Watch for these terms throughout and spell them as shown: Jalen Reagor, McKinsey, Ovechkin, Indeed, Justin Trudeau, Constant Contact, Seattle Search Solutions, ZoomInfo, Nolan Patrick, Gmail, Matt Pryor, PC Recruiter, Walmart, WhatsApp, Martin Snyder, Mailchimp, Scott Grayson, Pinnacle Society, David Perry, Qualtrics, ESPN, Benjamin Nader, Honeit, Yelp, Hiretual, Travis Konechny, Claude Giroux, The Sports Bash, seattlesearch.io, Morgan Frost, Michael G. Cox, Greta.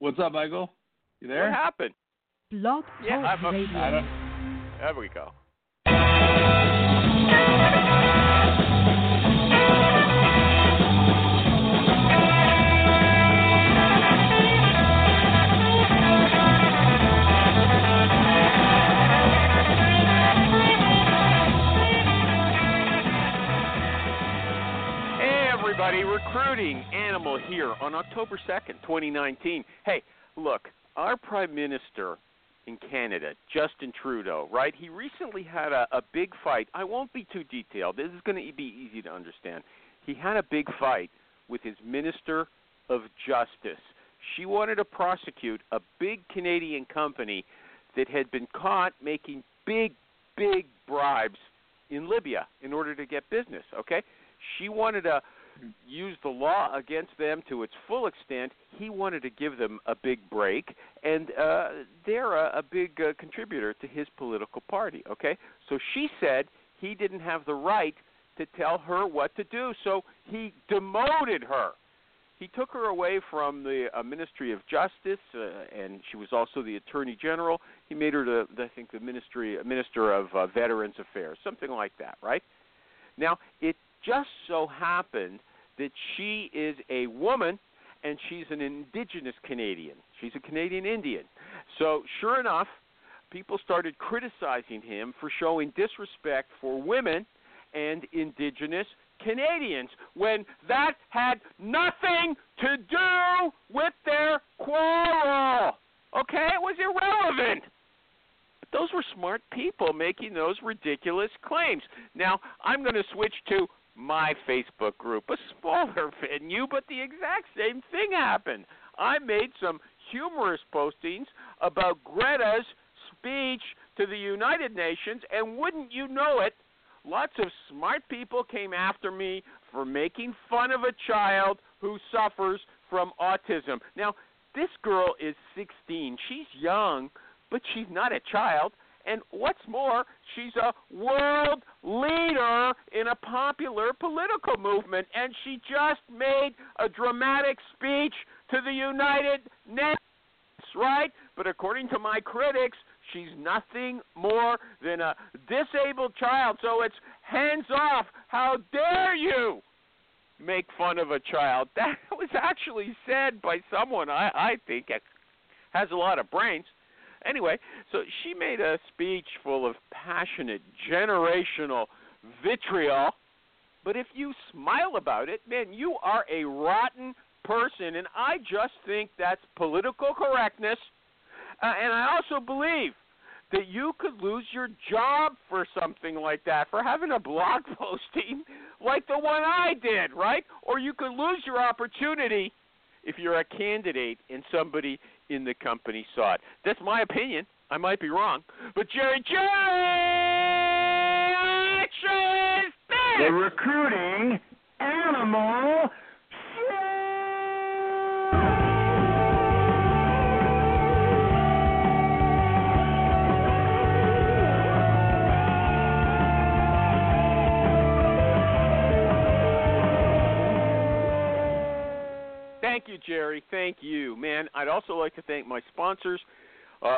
What's up, Michael? You there? What happened? Blog Talk Radio. There we go. Everybody, Recruiting Animal here on October 2nd, 2019. Hey, look, our Prime Minister in Canada, Justin Trudeau, right? He recently had a big fight. I won't be too detailed. This is going to be easy to understand. He had a big fight with his Minister of Justice. She wanted to prosecute a big Canadian company that had been caught making big, big bribes in Libya in order to get business, okay? She wanted to use the law against them to its full extent. He wanted to give them a big break, and they're a big contributor to his political party, okay? So she said he didn't have the right to tell her what to do, so he demoted her. He took her away from the Ministry of Justice, and she was also the Attorney General. He made her, the Minister of Veterans Affairs, something like that, right? Now, it just so happened that she is a woman, and she's an indigenous Canadian. She's a Canadian Indian. So sure enough, people started criticizing him for showing disrespect for women and indigenous Canadians when that had nothing to do with their quarrel. Okay? It was irrelevant. But those were smart people making those ridiculous claims. Now, I'm going to switch to my Facebook group, a smaller venue, but the exact same thing happened. I made some humorous postings about Greta's speech to the United Nations, and wouldn't you know it, lots of smart people came after me for making fun of a child who suffers from autism. Now, this girl is 16. She's young, but she's not a child. And what's more, she's a world leader in a popular political movement, and she just made a dramatic speech to the United Nations, right? But according to my critics, she's nothing more than a disabled child, so it's hands off. How dare you make fun of a child? That was actually said by someone I think has a lot of brains. Anyway, so she made a speech full of passionate, generational vitriol. But if you smile about it, man, you are a rotten person. And I just think that's political correctness. And I also believe that you could lose your job for something like that, for having a blog posting like the one I did, right? Or you could lose your opportunity if you're a candidate and somebody in the company saw it. That's my opinion. I might be wrong. But Jerry, sure is this. The Recruiting Animal. Thank you, Jerry. Thank you, man. I'd also like to thank my sponsors,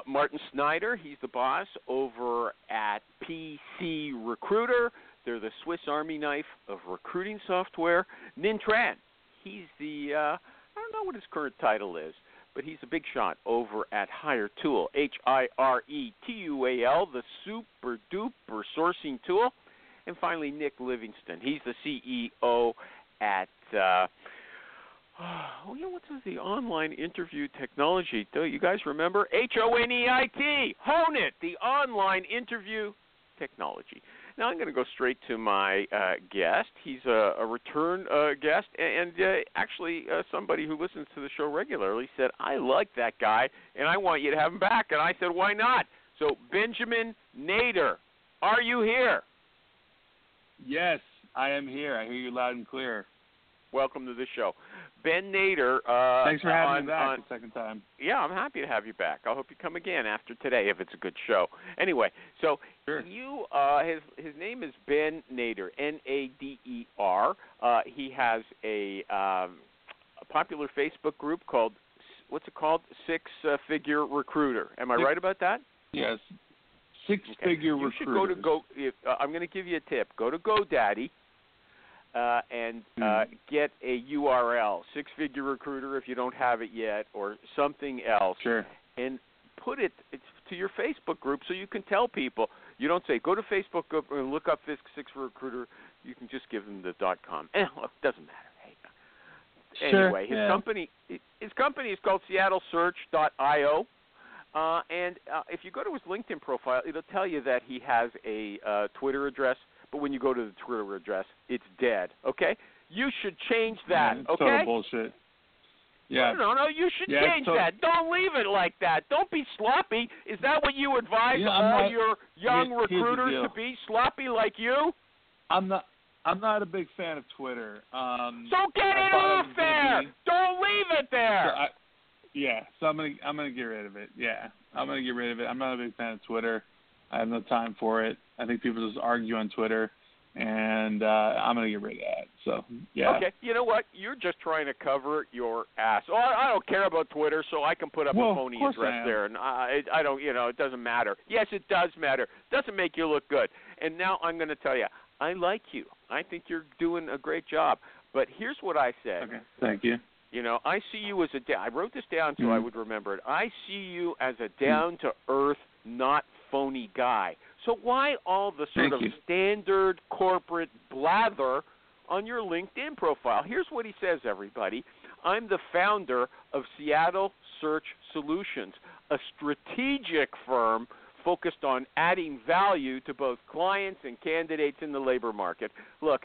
Martin Snyder. He's the boss over at PC Recruiter. They're the Swiss Army knife of recruiting software. Nintran. He's the I don't know what his current title is, but he's a big shot over at Hiretual, Hiretual, the super duper sourcing tool. And finally, Nick Livingston. He's the CEO at what is the online interview technology? Do you guys remember? Honeit, Hone It, the online interview technology. Now I'm going to go straight to my guest. He's a return guest, and actually somebody who listens to the show regularly said, I like that guy, and I want you to have him back. And I said, why not? So Benjamin Nader, are you here? Yes, I am here. I hear you loud and clear. Welcome to the show. Ben Nader. Thanks for having me back the second time. Yeah, I'm happy to have you back. I hope you come again after today if it's a good show. Anyway, so sure. You, his name is Ben Nader, N-A-D-E-R. He has a popular Facebook group called what's it called? Six-figure recruiter. Am I right about that? Yes. Six-figure recruiter. You should go to I'm going to give you a tip. Go to GoDaddy and get a URL, six-figure recruiter if you don't have it yet, or something else. Sure. And put it to your Facebook group so you can tell people. You don't say, go to Facebook group and look up six-figure recruiter. You can just give them the .com. It doesn't matter. Anyway, sure. His company is called seattlesearch.io, and if you go to his LinkedIn profile, it'll tell you that he has a Twitter address. But when you go to the Twitter address, it's dead. Okay, you should change that. Yeah, okay, total bullshit. Yeah, no, you should change that. Don't leave it like that. Don't be sloppy. Is that what you advise all your young recruiters to be sloppy like you? I'm not a big fan of Twitter. So get it off there. Don't leave it there. So I'm gonna get rid of it. Yeah, I'm gonna get rid of it. I'm not a big fan of Twitter. I have no time for it. I think people just argue on Twitter, and I'm gonna get rid of that. So yeah. Okay. You know what? You're just trying to cover your ass. Oh, I don't care about Twitter, so I can put up a phony address there, and I don't. You know, it doesn't matter. Yes, it does matter. It doesn't make you look good. And now I'm gonna tell you. I like you. I think you're doing a great job. But here's what I said. Okay. Thank you. You know, I see you as I wrote this down so I would remember it. I see you as a down-to-earth, not phony guy. So why all the sort of standard corporate blather on your LinkedIn profile? Here's what he says, everybody. I'm the founder of Seattle Search Solutions, a strategic firm focused on adding value to both clients and candidates in the labor market. Look,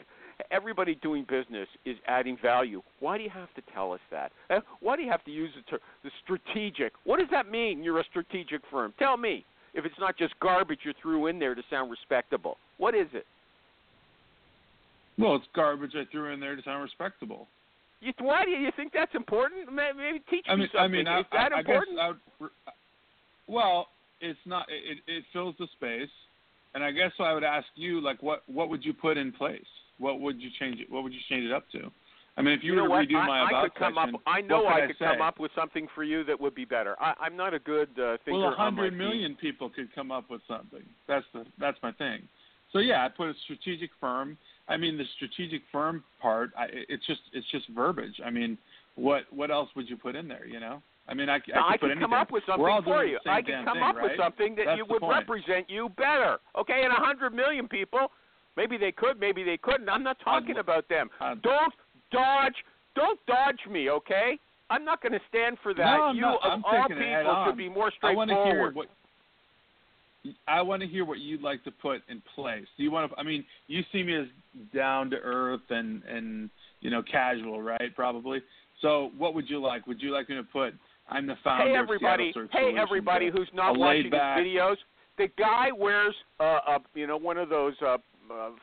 everybody doing business is adding value. Why do you have to tell us that? Why do you have to use the term strategic? What does that mean, you're a strategic firm? Tell me, if it's not just garbage you threw in there to sound respectable. What is it? Well, it's garbage I threw in there to sound respectable. Why do you think that's important? Maybe teach me something. Is that important? It's not. It fills the space, and I guess I would ask you, like, what would you put in place? What would you change it? What would you change it up to? I mean, if you were to redo my about section, I know I could come up with something for you that would be better. I'm not a good thinker. Well, 100 million people could come up with something. That's my thing. So yeah, I put a strategic firm. I mean, the strategic firm part. It's just verbiage. I mean, what else would you put in there? You know. I mean, I can come up with something for you. I can come up with something that you would represent you better. Okay, and 100 million people, maybe they could, maybe they couldn't. I'm not talking about them. Don't dodge me, okay? I'm not going to stand for that. No, you, of all people, should be more straightforward. I want to hear what you'd like to put in place. Do you want to? I mean, you see me as down to earth and you know, casual, right? Probably. So, what would you like? Would you like me to put? I'm the founder of Seattle Search Solutions. Hey, everybody who's not watching his videos, the guy wears one of those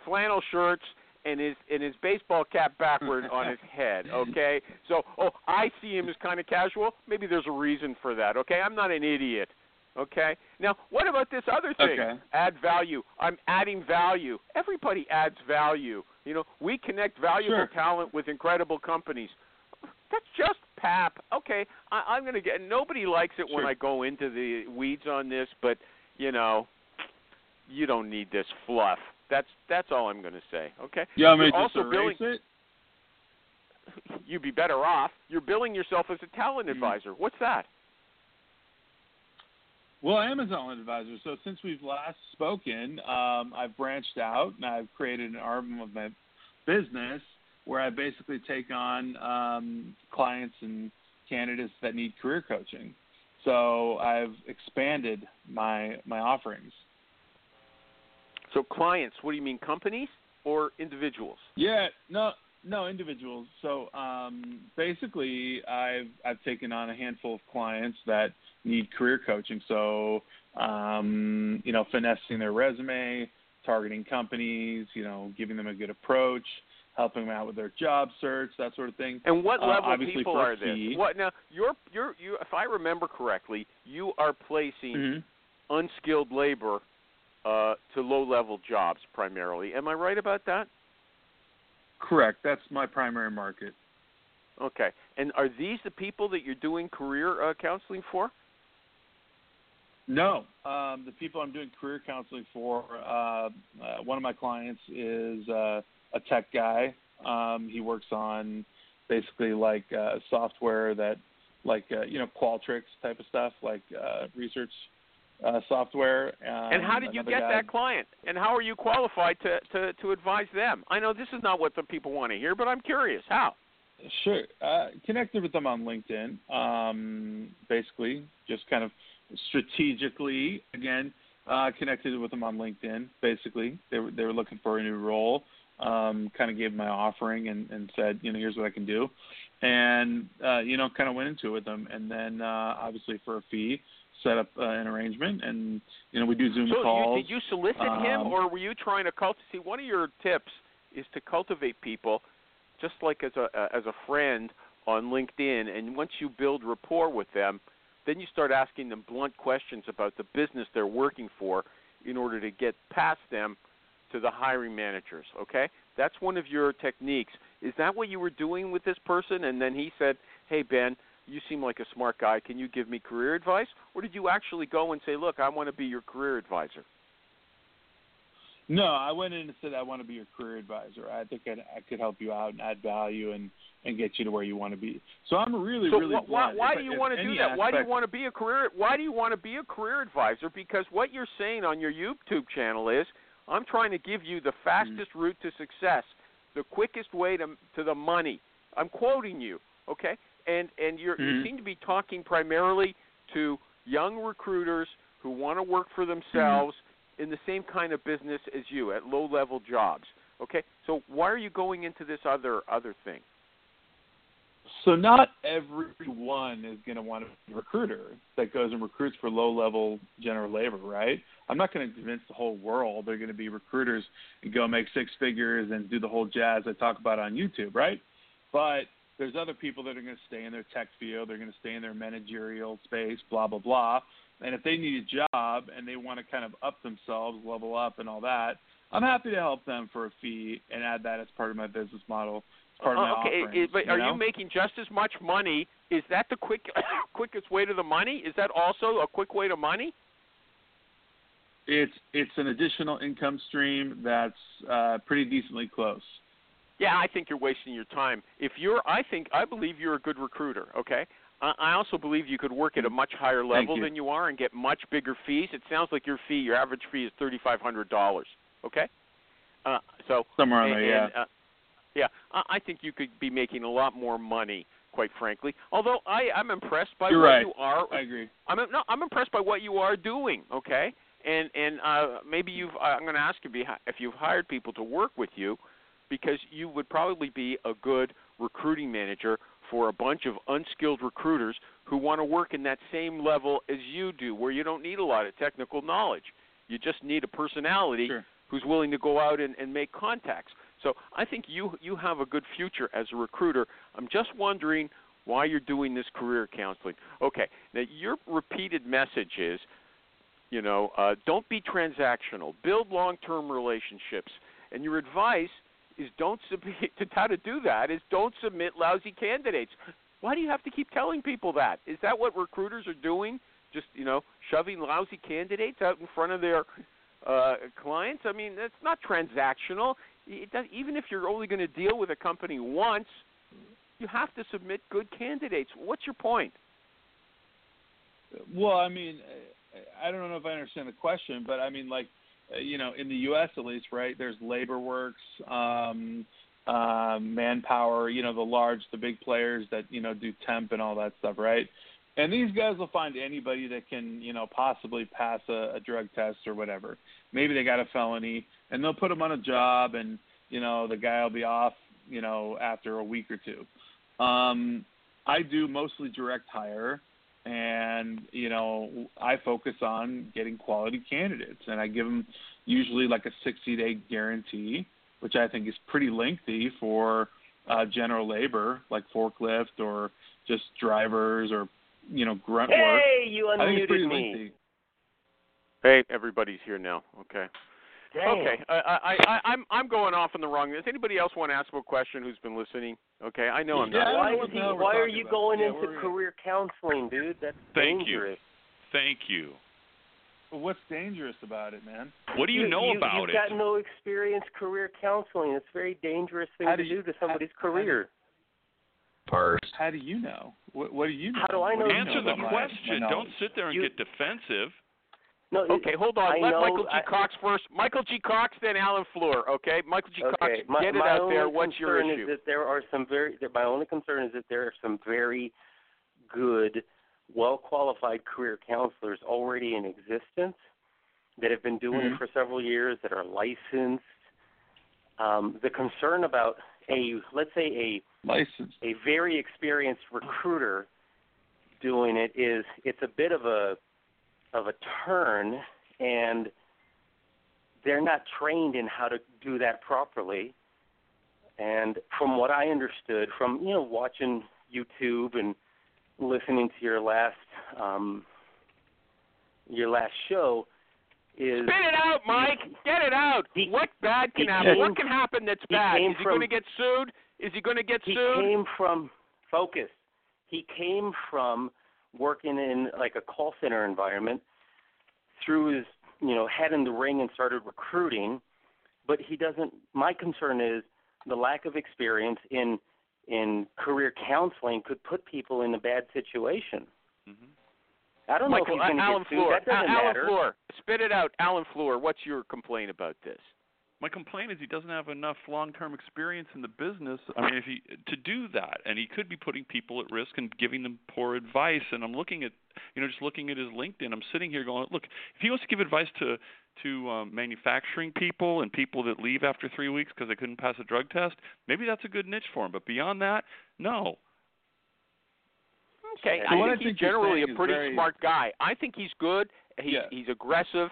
flannel shirts and his baseball cap backward on his head, okay? So, I see him as kind of casual. Maybe there's a reason for that, okay? I'm not an idiot, okay? Now, what about this other thing? Okay. Add value. I'm adding value. Everybody adds value. You know, we connect valuable talent with incredible companies. That's just pap. Okay, I'm going to get – nobody likes it when I go into the weeds on this, but, you know, you don't need this fluff. That's all I'm going to say, okay? You want me to just erase it? You'd be better off. You're billing yourself as a talent advisor. What's that? Well, I am a talent advisor. So since we've last spoken, I've branched out and I've created an arm of my business where I basically take on clients and candidates that need career coaching. So I've expanded my offerings. So clients, what do you mean, companies or individuals? Yeah, no, individuals. So basically I've taken on a handful of clients that need career coaching. So, you know, finessing their resume, targeting companies, you know, giving them a good approach, helping them out with their job search, that sort of thing. And what level of people are there? What now? You if I remember correctly, you are placing unskilled labor to low-level jobs primarily. Am I right about that? Correct. That's my primary market. Okay. And are these the people that you're doing career counseling for? No. The people I'm doing career counseling for, one of my clients is a tech guy. He works on basically like software that like, you know, Qualtrics type of stuff, like research software. And how did you get that client? And how are you qualified to advise them? I know this is not what the people want to hear, but I'm curious. How? Sure. Connected with them on LinkedIn, basically, just kind of strategically, again, connected with them on LinkedIn, basically. They were looking for a new role. Kind of gave my offering and said, you know, here's what I can do. And, you know, kind of went into it with them. And then, obviously, for a fee, set up an arrangement. And, you know, we do Zoom calls. Did you solicit him, or were you trying to cultivate? See, one of your tips is to cultivate people just like as a friend on LinkedIn. And once you build rapport with them, then you start asking them blunt questions about the business they're working for in order to get past them to the hiring managers, okay? That's one of your techniques. Is that what you were doing with this person? And then he said, hey, Ben, you seem like a smart guy. Can you give me career advice? Or did you actually go and say, look, I want to be your career advisor? No, I went in and said, I want to be your career advisor. I think I could help you out and add value and get you to where you want to be. So I'm really blunt. Why do you want to do that? Why do you want to be a career? Why do you want to be a career advisor? Because what you're saying on your YouTube channel is, I'm trying to give you the fastest route to success, the quickest way to the money. I'm quoting you, okay? And you seem to be talking primarily to young recruiters who want to work for themselves in the same kind of business as you at low-level jobs, okay? So why are you going into this other thing? So not everyone is going to want to be a recruiter that goes and recruits for low-level general labor, right? I'm not going to convince the whole world they're going to be recruiters and go make six figures and do the whole jazz I talk about on YouTube, right? But there's other people that are going to stay in their tech field. They're going to stay in their managerial space, blah, blah, blah. And if they need a job and they want to kind of up themselves, level up and all that, I'm happy to help them for a fee and add that as part of my business model. But are you making just as much money? Is that the quickest way to the money? Is that also a quick way to money? It's an additional income stream that's pretty decently close. Yeah, I think you're wasting your time. I believe you're a good recruiter. Okay, I also believe you could work at a much higher level than you are and get much bigger fees. It sounds like your average fee is $3,500. Okay, so somewhere on there, yeah. Yeah, I think you could be making a lot more money, quite frankly. Although I'm impressed by you are. I agree. I'm impressed by what you are doing. Okay, and maybe I'm going to ask you if you've hired people to work with you, because you would probably be a good recruiting manager for a bunch of unskilled recruiters who want to work in that same level as you do, where you don't need a lot of technical knowledge. You just need a personality who's willing to go out and make contacts. So I think you have a good future as a recruiter. I'm just wondering why you're doing this career counseling. Okay, now your repeated message is, you know, don't be transactional. Build long-term relationships. And your advice is don't submit lousy candidates. Why do you have to keep telling people that? Is that what recruiters are doing? Just, you know, shoving lousy candidates out in front of their clients? I mean, that's not transactional. Even if you're only going to deal with a company once, you have to submit good candidates. What's your point? Well, I mean, I don't know if I understand the question, but I mean, like, you know, in the U.S. at least, right, there's LaborWorks, Manpower, you know, the big players that, you know, do temp and all that stuff, right? And these guys will find anybody that can, you know, possibly pass a drug test or whatever. Maybe they got a felony, and they'll put them on a job, and, you know, the guy will be off, you know, after a week or two. I do mostly direct hire, and, you know, I focus on getting quality candidates, and I give them usually like a 60-day guarantee, which I think is pretty lengthy for general labor, like forklift or just drivers or, you know, grunt work. Hey, you unmuted me. Lengthy. Hey, everybody's here now. Okay. Dang. Okay, I'm going off on the wrong. Does anybody else want to ask a question who's been listening? Okay, I know I'm not. Why are you going into career counseling, dude? That's dangerous. Thank you. Well, what's dangerous about it, man? What do you know about it? You've got no experience career counseling. It's a very dangerous thing to do to somebody's career. First. How do you know? What do you know? How do I know? Answer the question. Don't sit there and get defensive. No, okay, hold on. Let Michael G. Cox first. Michael G. Cox, then Alan Fluor. Okay, Michael G. Cox, get it out there. What's your issue? My only concern is that there are some very good, well-qualified career counselors already in existence that have been doing it for several years, that are licensed. The concern about a very experienced recruiter doing it is it's a bit of a turn, and they're not trained in how to do that properly. And from what I understood from, watching YouTube and listening to your last show is... Spit it out, Mike! Get it out! What bad can happen? What can happen that's bad? Is he going to get sued? He came from... Focus. He came from working in like a call center environment, threw his head in the ring and started recruiting, but he doesn't. My concern is the lack of experience in career counseling could put people in a bad situation. Mm-hmm. I don't know if he's going to get sued. That doesn't matter. Alan Fluor, spit it out. Alan Fluor, what's your complaint about this? My complaint is he doesn't have enough long-term experience in the business. I mean, to do that, and he could be putting people at risk and giving them poor advice. And I'm looking at, just looking at his LinkedIn. I'm sitting here going, look, if he wants to give advice to manufacturing people and people that leave after 3 weeks because they couldn't pass a drug test, maybe that's a good niche for him. But beyond that, no. Okay, so I think he's generally a pretty smart guy. I think he's good. He's aggressive.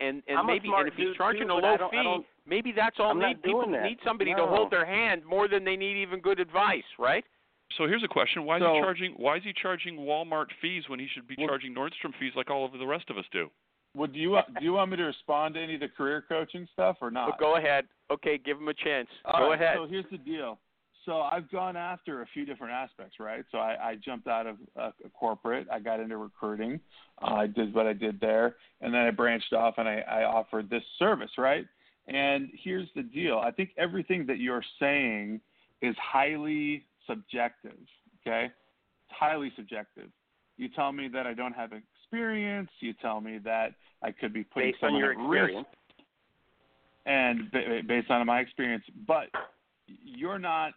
And maybe if he's charging a low fee, maybe that's all need. People need somebody to hold their hand more than they need even good advice, right? So here's a question: Why is he charging Walmart fees when he should be charging Nordstrom fees like all of the rest of us do? Well, do you want me to respond to any of the career coaching stuff or not? Well, go ahead. Okay, give him a chance. Go ahead. So here's the deal. So I've gone after a few different aspects, right? So I jumped out of a corporate. I got into recruiting. I did what I did there. And then I branched off and I offered this service, right? And here's the deal. I think everything that you're saying is highly subjective, okay? It's highly subjective. You tell me that I don't have experience. You tell me that I could be putting someone at risk. And based on my experience. But – You're not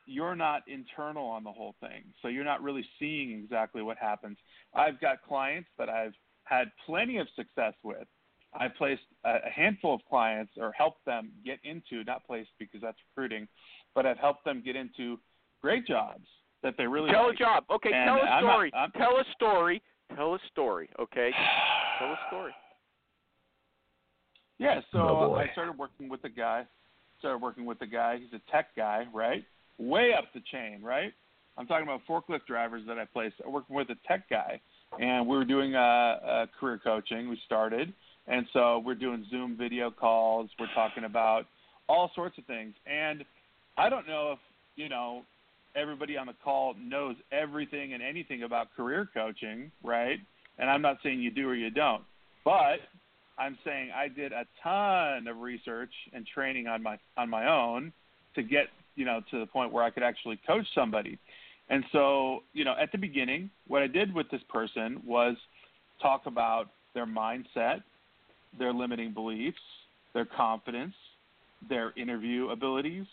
internal on the whole thing, so you're not really seeing exactly what happens. I've got clients that I've had plenty of success with. I placed a handful of clients or helped them get into, not placed because that's recruiting, but I've helped them get into great jobs that they really like. Tell a job. Okay, and tell a story. Okay, tell a story. Yeah, so I started working with a guy. He's a tech guy, right? Way up the chain, right? I'm talking about forklift drivers that I placed. I'm working with a tech guy, and we were doing a career coaching. We started, and so we're doing Zoom video calls. We're talking about all sorts of things. And I don't know if, everybody on the call knows everything and anything about career coaching, right? And I'm not saying you do or you don't, but – I'm saying I did a ton of research and training on my own to get, to the point where I could actually coach somebody. And so, at the beginning, what I did with this person was talk about their mindset, their limiting beliefs, their confidence, their interview abilities,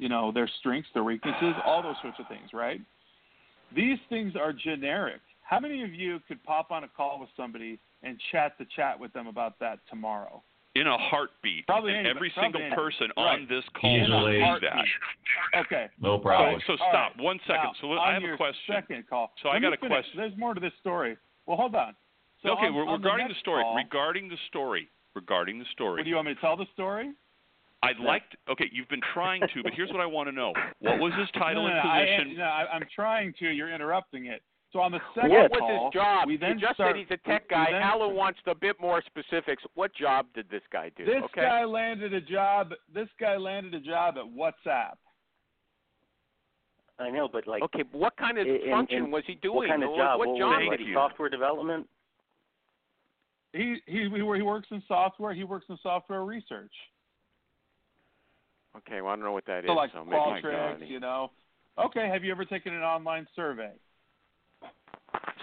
their strengths, their weaknesses, all those sorts of things, right? These things are generic. How many of you could pop on a call with somebody and chat with them about that tomorrow? In a heartbeat. Probably every single person on this call will do that. Okay. No problem. So stop. Right. 1 second. Now, so I have a question. Second call. So I got a question. There's more to this story. Well, hold on. So okay, regarding the story. What, do you want me to tell the story? You've been trying to, but here's what I want to know. What was his title and position? I'm trying to. You're interrupting it. So on the second call, what was his job? You just said he's a tech guy. Alan wants a bit more specifics. What job did this guy do? This guy landed a job at WhatsApp. I know, but like, okay, what kind of function was he doing? What kind of job? What job did he do? Software development. He works in software. He works in software research. Okay, well, I don't know what that is. Like Qualtrics, you know. Okay, have you ever taken an online survey?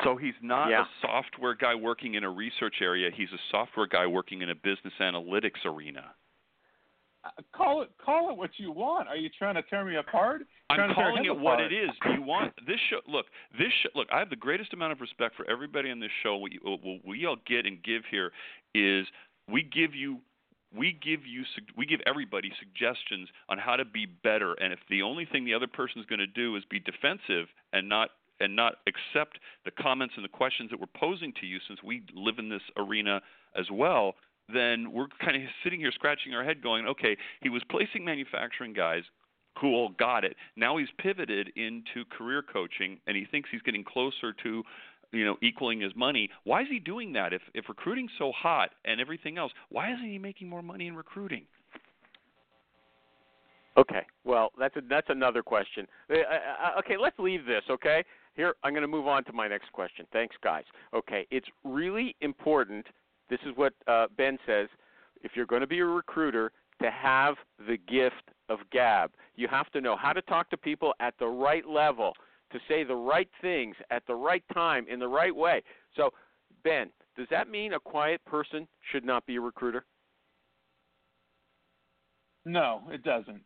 So he's not a software guy working in a research area. He's a software guy working in a business analytics arena. Call it what you want. Are you trying to tear me apart? I'm calling it what it is. Do you want this show? Look, I have the greatest amount of respect for everybody on this show. What we all get and give here is we give everybody suggestions on how to be better. And if the only thing the other person is going to do is be defensive and not accept the comments and the questions that we're posing to you, since we live in this arena as well, then we're kind of sitting here scratching our head going, okay, he was placing manufacturing guys, cool, got it. Now he's pivoted into career coaching, and he thinks he's getting closer to, you know, equaling his money. Why is he doing that? If recruiting's so hot and everything else, why isn't he making more money in recruiting? Okay, well, that's another question. Okay, let's leave this, okay? Here, I'm going to move on to my next question. Thanks, guys. Okay, it's really important. This is what Ben says. If you're going to be a recruiter, to have the gift of gab, you have to know how to talk to people at the right level, to say the right things at the right time in the right way. So, Ben, does that mean a quiet person should not be a recruiter? No, it doesn't.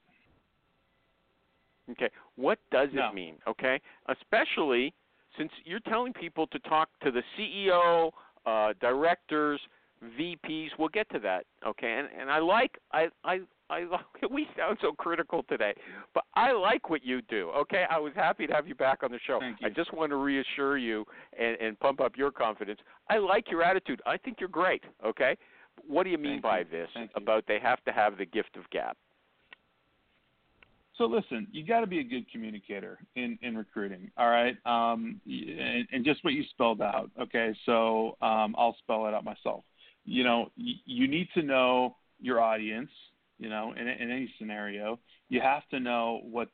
Okay. What does it mean? Okay. Especially since you're telling people to talk to the CEO, directors, VPs. We'll get to that. Okay. And I we sound so critical today, but I like what you do. Okay. I was happy to have you back on the show. Thank you. I just want to reassure you and pump up your confidence. I like your attitude. I think you're great. Okay. What do you mean by this about they have to have the gift of gab? So listen, you got to be a good communicator in recruiting, all right? And just what you spelled out, okay? So I'll spell it out myself. You know, you need to know your audience. You know, in any scenario, you have to know what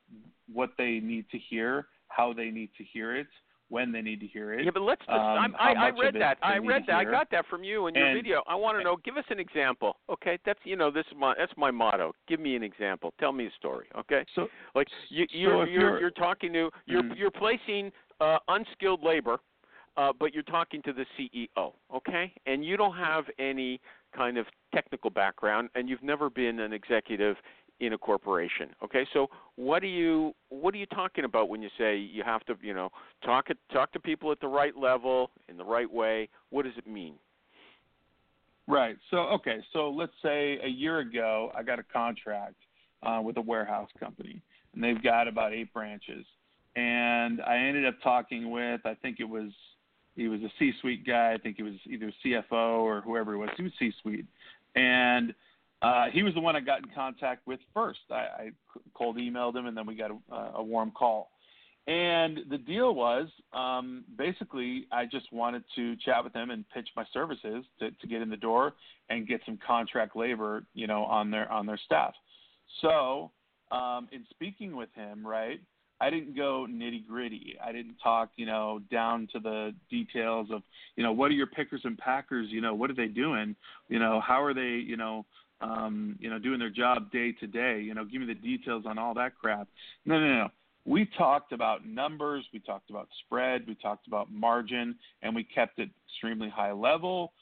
they need to hear, how they need to hear it, when they need to hear it. Yeah, but let's. I read that. I got that from you in your video. I want to know. Give us an example, okay? That's that's my motto. Give me an example. Tell me a story, okay? So like you're talking to you're placing unskilled labor, but you're talking to the CEO, okay? And you don't have any kind of technical background, and you've never been an executive in a corporation. Okay, so what are you talking about when you say you have to, you know, talk to people at the right level in the right way? What does it mean? Right. So okay, so let's say a year ago I got a contract with a warehouse company, and they've got about 8 branches, and I ended up talking with he was a C-suite guy. I think he was either CFO or whoever he was. He was C-suite, and he was the one I got in contact with first. I cold emailed him, and then we got a warm call. And the deal was basically I just wanted to chat with him and pitch my services to get in the door and get some contract labor, you know, on their staff. So in speaking with him, right, I didn't go nitty-gritty. I didn't talk, you know, down to the details of, you know, what are your pickers and packers, you know, what are they doing, you know, how are they, you know, doing their job day to day, you know, give me the details on all that crap. No. We talked about numbers. We talked about spread. We talked about margin, and we kept it extremely high level.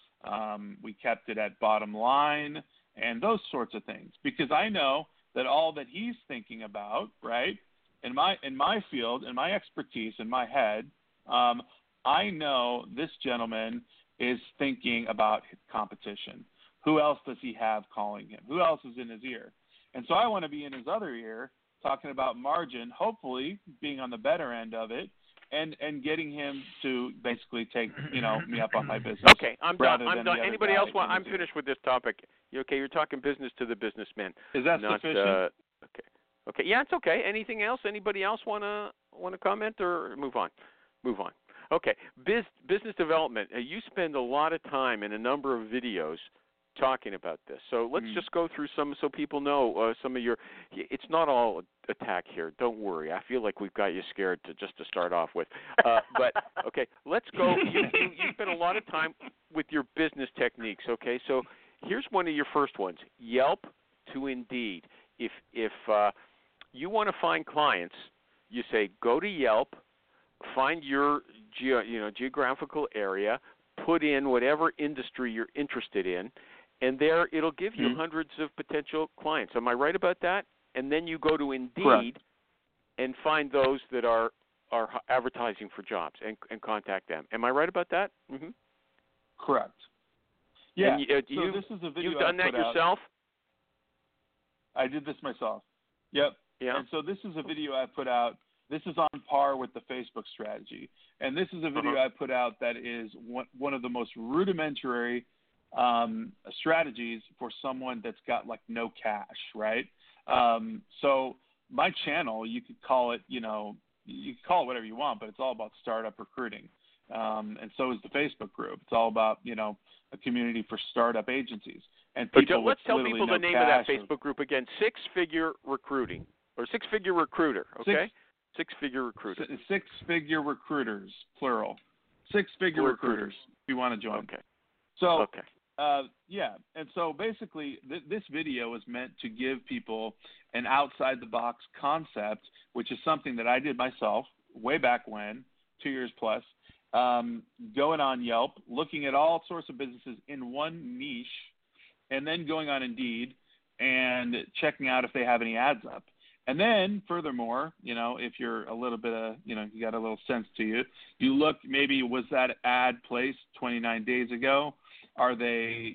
We kept it at bottom line and those sorts of things, because I know that all that he's thinking about, right, in my field, in my expertise, in my head, I know this gentleman is thinking about competition. Who else does he have calling him? Who else is in his ear? And so I want to be in his other ear talking about margin, hopefully being on the better end of it, and getting him to basically take, you know, me up on my business. Okay, I'm done. Anybody else want? I'm finished with this topic. You okay? You're talking business to the businessman. Is that sufficient? Okay. Yeah, it's okay. Anything else? Anybody else want to comment or move on? Okay, business development. You spend a lot of time in a number of videos talking about this. So let's just go through some so people know some of your – it's not all attack here. Don't worry. I feel like we've got you scared just to start off with. But, okay, let's go. You spend a lot of time with your business techniques, okay? So here's one of your first ones, Yelp to Indeed. If you want to find clients, you say go to Yelp, find your geographical area, put in whatever industry you're interested in, and there it'll give you hundreds of potential clients. Am I right about that? And then you go to Indeed and find those that are advertising for jobs and contact them. Am I right about that? Mm-hmm. Correct. Yeah. And, so this is a video you've done that yourself? I did this myself. Yep. Yeah. And so this is a video I put out. This is on par with the Facebook strategy. And this is a video I put out that is one of the most rudimentary strategies for someone that's got, like, no cash, right? So my channel, you could call it, you could call it whatever you want, but it's all about startup recruiting. And so is the Facebook group. It's all about, a community for startup agencies. And people let's tell people the name of that Facebook group again, Six-Figure Recruiting or Six-Figure Recruiter, okay? Six-Figure Recruiter. Six-Figure Recruiters, plural. Six-Figure Recruiters, if you want to join. Okay. So, yeah, and so basically this video is meant to give people an outside-the-box concept, which is something that I did myself way back when, 2 years plus, going on Yelp, looking at all sorts of businesses in one niche, and then going on Indeed and checking out if they have any ads up. And then, furthermore, if you're a little bit of, you got a little sense to you, you look, maybe was that ad placed 29 days ago? Are they,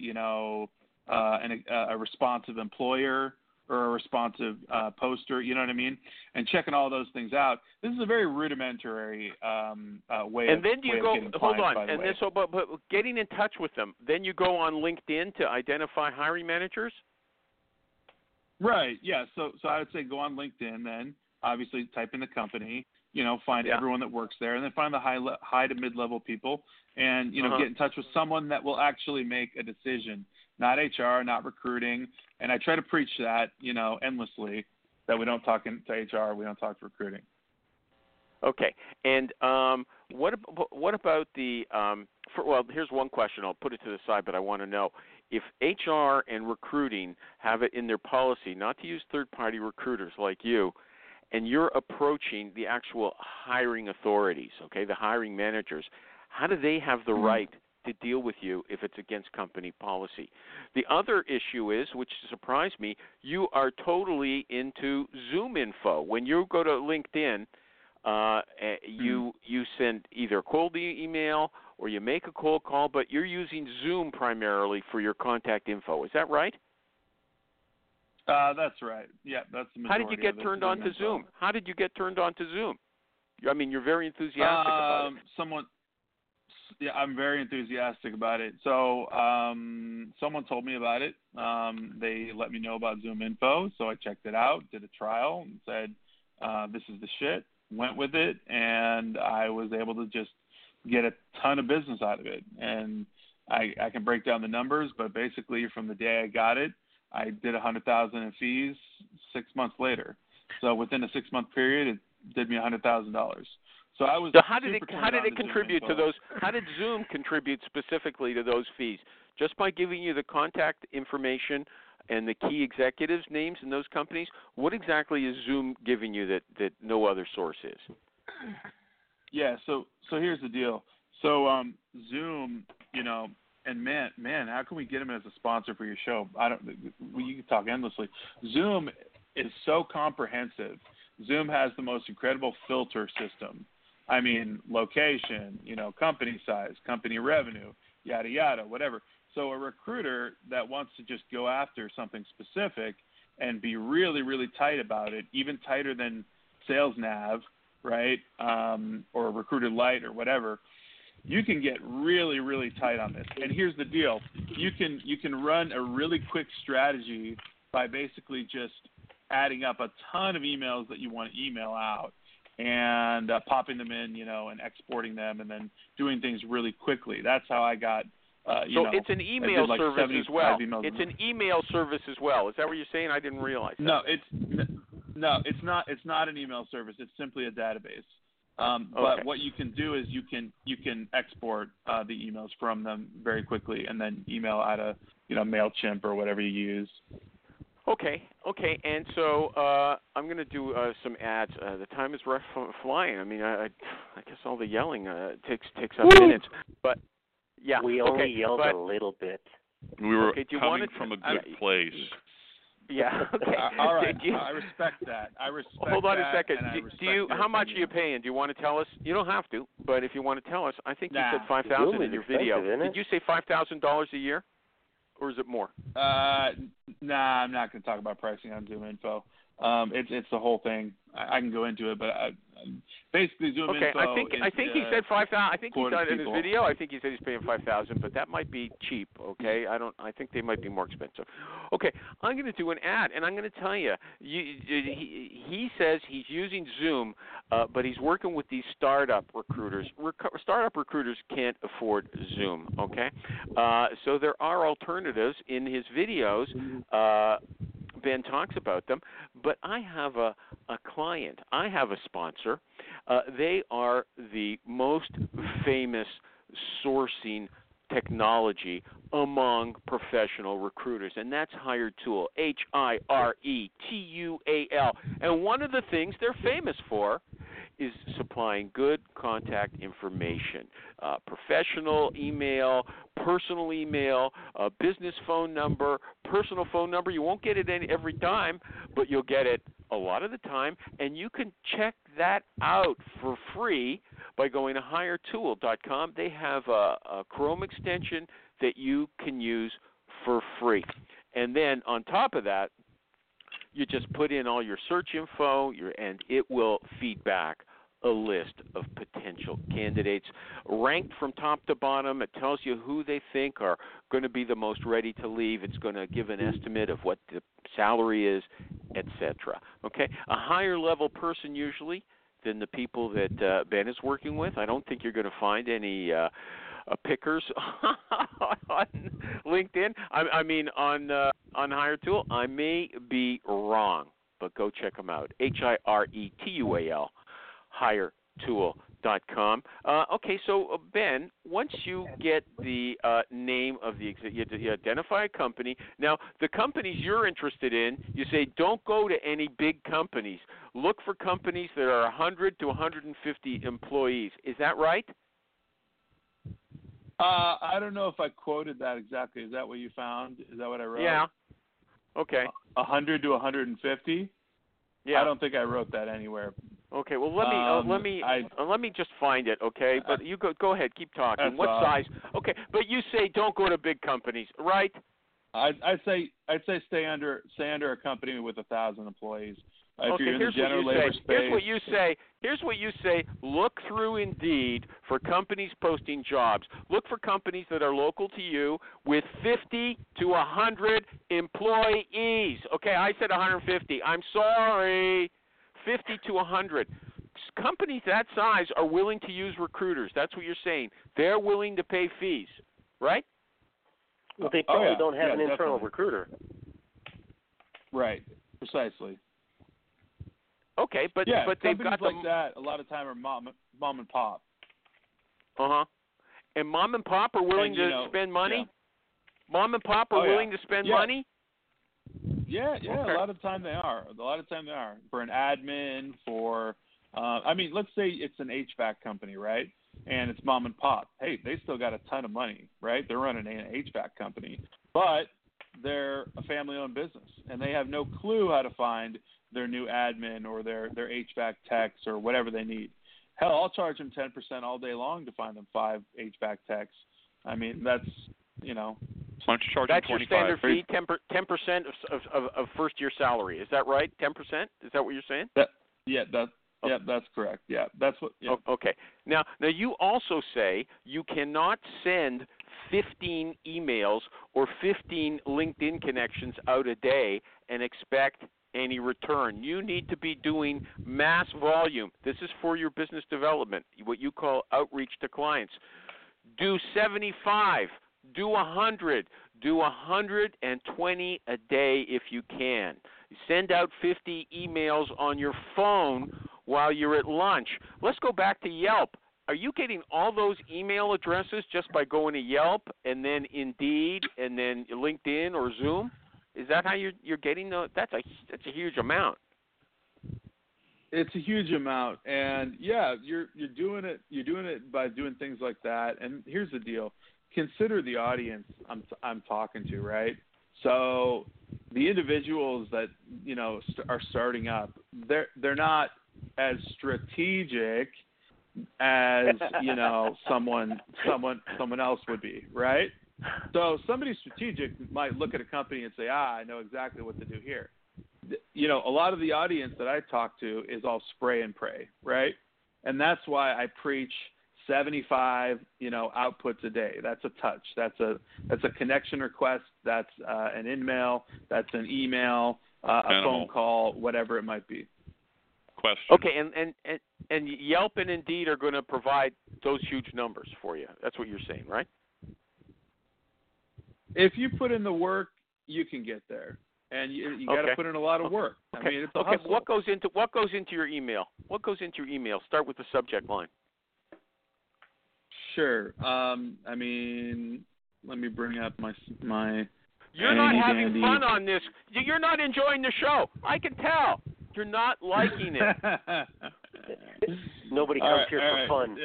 a responsive employer or a responsive poster? You know what I mean? And checking all those things out. This is a very rudimentary way of getting clients, by the way. And then you go, hold on, and so, but getting in touch with them. Then you go on LinkedIn to identify hiring managers? Right. Yeah. So I would say go on LinkedIn, then obviously type in the company, find everyone that works there, and then find the high to mid-level people and, get in touch with someone that will actually make a decision, not HR, not recruiting. And I try to preach that, endlessly, that we don't talk to HR. We don't talk to recruiting. Okay. And what about the here's one question. I'll put it to the side, but I want to know. If HR and recruiting have it in their policy not to use third-party recruiters like you, and you're approaching the actual hiring authorities, okay, the hiring managers, how do they have the right to deal with you if it's against company policy? The other issue is, which surprised me, you are totally into ZoomInfo. When you go to LinkedIn, you send either a cold email or you make a cold call, but you're using Zoom primarily for your contact info. Is that right? That's right. Yeah, that's the majority. How did you get turned on to Zoom? How did you get turned on to Zoom? I mean, you're very enthusiastic about it. Yeah, I'm very enthusiastic about it. So someone told me about it. They let me know about ZoomInfo, so I checked it out, did a trial, and said, this is the shit. Went with it, and I was able to just get a ton of business out of it. And I can break down the numbers, but basically from the day I got it, I did $100,000 in fees 6 months later. So within a 6 month period, it did me $100,000. So I was. So how did it contribute to those? How did Zoom contribute specifically to those fees? Just by giving you the contact information and the key executives' names in those companies? What exactly is Zoom giving you that no other source is? Yeah, so here's the deal. So Zoom, and man, how can we get them as a sponsor for your show? You can talk endlessly. Zoom is so comprehensive. Zoom has the most incredible filter system. I mean, location, company size, company revenue, yada yada, whatever. So a recruiter that wants to just go after something specific and be really, really tight about it, even tighter than Sales Nav, right, or Recruiter Lite or whatever, you can get really, really tight on this. And here's the deal. You can run a really quick strategy by basically just adding up a ton of emails that you want to email out and popping them in, you know, and exporting them, and then doing things really quickly. That's how I got. It's an email service as well. It's an email service as well. Is that what you're saying? I didn't realize that. No, it's not. It's not an email service. It's simply a database. But what you can do is you can export the emails from them very quickly, and then email out of Mailchimp or whatever you use. Okay. And so I'm going to do some ads. The time is flying. I mean, I guess all the yelling takes up minutes, but. Yeah. We only yelled a little bit. We were coming from a good place. Yeah. Okay. All right. I respect that. Hold on a second. How much are you paying? Do you want to tell us? You don't have to, but if you want to tell us, I think you said $5,000 in your video. Did you say $5,000 a year, or is it more? I'm not going to talk about pricing on ZoomInfo. It's the whole thing. I can go into it, but basically ZoomInfo. Okay, I think he said 5,000. I think he said in his video. I think he said he's paying 5,000, but that might be cheap. Okay, I think they might be more expensive. Okay, I'm going to do an ad, and I'm going to tell you. He says he's using Zoom, but he's working with these startup recruiters. Startup recruiters can't afford Zoom. Okay, so there are alternatives in his videos. Ben talks about them, but I have a client. I have a sponsor. They are the most famous sourcing technology among professional recruiters, and that's Hiretual, Hiretual. And one of the things they're famous for is supplying good contact information, professional email, personal email, a business phone number, personal phone number. You won't get it every time, but you'll get it a lot of the time, and you can check that out for free by going to hiretual.com. They have a Chrome extension that you can use for free. And then on top of that, you just put in all your search info, and it will feed back a list of potential candidates ranked from top to bottom. It tells you who they think are going to be the most ready to leave. It's going to give an estimate of what the salary is, etc. Okay, a higher level person usually than the people that Ben is working with. I don't think you're going to find any pickers on LinkedIn. On Hiretual. I may be wrong, but go check them out. Hiretual. Hiretual.com. So Ben, once you get the name of you identify a company. Now, the companies you're interested in, you say don't go to any big companies. Look for companies that are 100 to 150 employees. Is that right? I don't know if I quoted that exactly. Is that what you found? Is that what I wrote? Yeah. Okay. 100 to 150? Yeah. I don't think I wrote that anywhere. Okay, well let me just find it, okay? But you go ahead, keep talking. What size? Okay, but you say don't go to big companies, right? I'd say stay under a company with 1,000 employees. If you're in the general labor space. Here's what you say. Look through Indeed for companies posting jobs. Look for companies that are local to you with 50 to 100 employees. Okay, I said 150. I'm sorry. 50 to 100. Companies that size are willing to use recruiters. That's what you're saying. They're willing to pay fees, right? Well, they probably don't have an internal recruiter. Right, precisely. Okay, but they've got like that a lot of time are mom and pop. Uh-huh. And mom and pop are willing to spend money? Yeah. Mom and pop are willing to spend money? Yeah, okay. A lot of time they are for an admin, for let's say it's an HVAC company, right? And it's mom and pop. Hey, they still got a ton of money, right? They're running an HVAC company, but they're a family-owned business, and they have no clue how to find their new admin or their HVAC techs or whatever they need. Hell, I'll charge them 10% all day long to find them 5 HVAC techs. I mean, that's, Why don't you charge them 25? That's your standard fee, 10% of first-year salary. Is that right? 10%? Is that what you're saying? That's correct. Yeah, that's what. Yeah. Okay. Now you also say you cannot send 15 emails or 15 LinkedIn connections out a day and expect any return. You need to be doing mass volume. This is for your business development, what you call outreach to clients. Do 75, do 100, do 120 a day if you can. Send out 50 emails on your phone while you're at lunch. Let's go back to Yelp. Are you getting all those email addresses just by going to Yelp and then Indeed and then LinkedIn or Zoom? Is that how you're getting those? That's a huge amount. It's a huge amount, and yeah, you're doing it by doing things like that. And here's the deal: consider the audience I'm talking to, right? So the individuals that are starting up, they're not as strategic as someone else would be, right? So somebody strategic might look at a company and say, I know exactly what to do here. A lot of the audience that I talk to is all spray and pray, right? And that's why I preach 75, outputs a day. That's a touch. That's a connection request. That's an in-mail. That's an email, a phone call, whatever it might be. Question. Okay, and Yelp and Indeed are going to provide those huge numbers for you. That's what you're saying, right? If you put in the work, you can get there, and you got to put in a lot of work. Okay. I mean, it's a hustle. What goes into your email? What goes into your email? Start with the subject line. Sure. I mean, let me bring up my. You're not having fun on this. You're not enjoying the show. I can tell. You're not liking it. Nobody comes here for fun.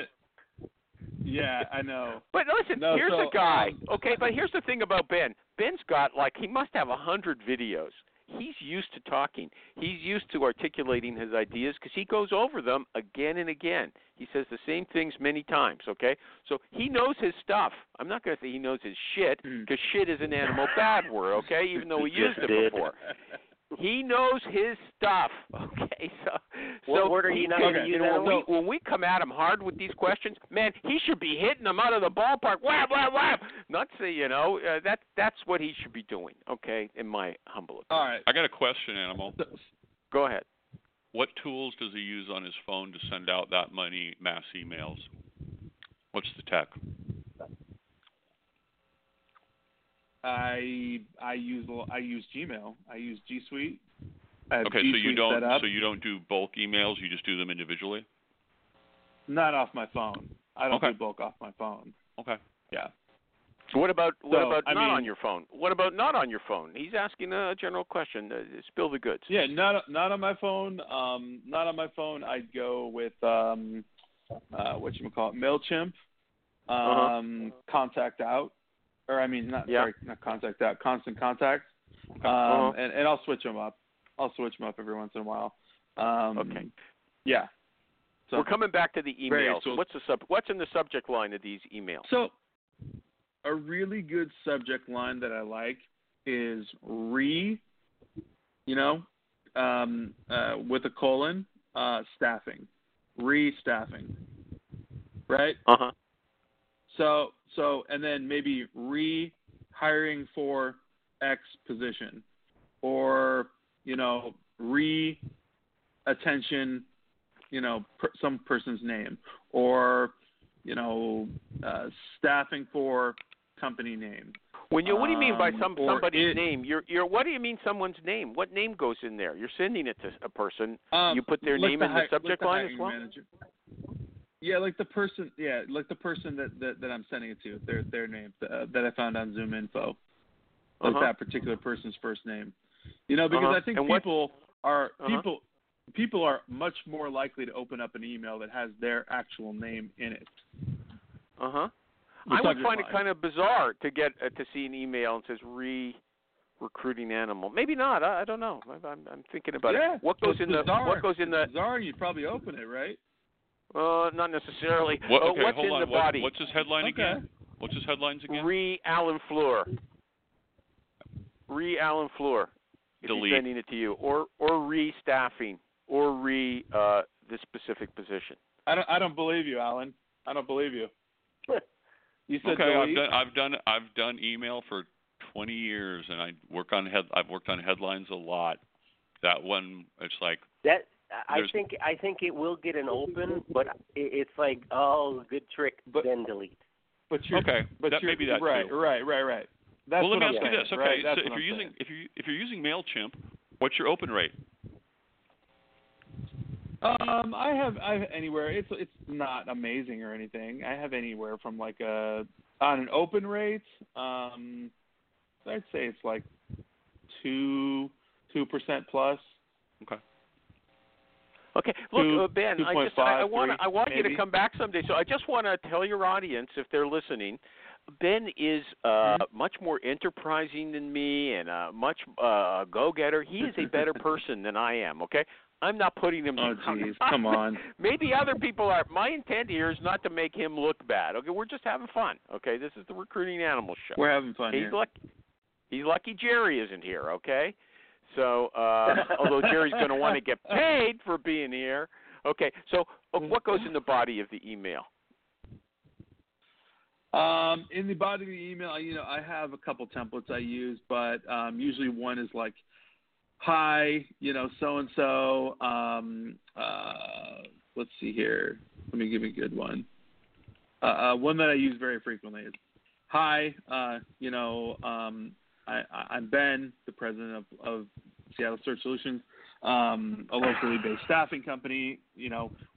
Yeah, I know. But listen, here's a guy. But here's the thing about Ben. Ben's got, he must have 100 videos. He's used to talking. He's used to articulating his ideas because he goes over them again and again. He says the same things many times, okay? So he knows his stuff. I'm not going to say he knows his shit because shit is an animal bad word, okay, even though we used it before. He knows his stuff, okay? So what word are you not going to use? When we come at him hard with these questions, man, he should be hitting them out of the ballpark. Wham, wham, wham. Not say, that's what he should be doing, okay, in my humble opinion. All right. I got a question, Animal. Go ahead. What tools does he use on his phone to send out that many mass emails? What's the tech? I use Gmail. I use G Suite. So you don't do bulk emails. You just do them individually. Not off my phone. I don't do bulk off my phone. Okay. Yeah. What about on your phone? What about not on your phone? He's asking a general question. Spill the goods. Yeah, not on my phone. Not on my phone. I'd go with Mailchimp, ContactOut. Constant Contact. And I'll switch them up. Every once in a while. Yeah. So we're coming back to the emails. Cool. What's in the subject line of these emails? So a really good subject line that I like is with a colon, staffing, restaffing, right? Uh-huh. So, and then maybe re-hiring for X position or, re-attention, some person's name or, staffing for company name. What do you mean by somebody's name? What do you mean someone's name? What name goes in there? You're sending it to a person. You put their name in the subject line as well? Manager. Yeah, like the person that I'm sending it to, their name that I found on ZoomInfo, that particular person's first name. Because I think people are much more likely to open up an email that has their actual name in it. I would find it kind of bizarre to get to see an email and says recruiting animal. Maybe not. I don't know. I'm thinking about it. What goes in the bizarre? You'd probably open it, right? Not necessarily. What's in the body? What's his headline again? What's his headlines again? Re Alan Fluor. Delete. He's sending it to you, or restaffing, or this specific position. I don't believe you, Alan. I don't believe you. You said delete. I've done email for 20 years, and I've worked on headlines a lot. That one, it's like that. I think it will get an open, but it's like, oh, good trick, but then delete. But you're, okay, but that maybe that right, too. Right. That's well, let me ask you this. Okay, right, so if you're using if you're using Mailchimp, what's your open rate? I have anywhere. It's not amazing or anything. I have anywhere from like on an open rate. I'd say it's like 2% plus. Okay. Okay. Look, Ben, I want you to come back someday. So I just want to tell your audience, if they're listening, Ben is much more enterprising than me and much go-getter. He is a better person than I am, okay? I'm not putting him down. Oh, geez, come on. Maybe other people are. My intent here is not to make him look bad, okay? We're just having fun, okay? This is the Recruiting Animal Show. We're having fun here. He's lucky Jerry isn't here, okay? So, although Jerry's going to want to get paid for being here. Okay, so what goes in the body of the email? In the body of the email, I have a couple templates I use, but usually one is like, hi, so-and-so. Let's see here. Let me give you a good one. One that I use very frequently is, hi, I'm Ben, the president of Seattle Search Solutions, a locally based staffing company.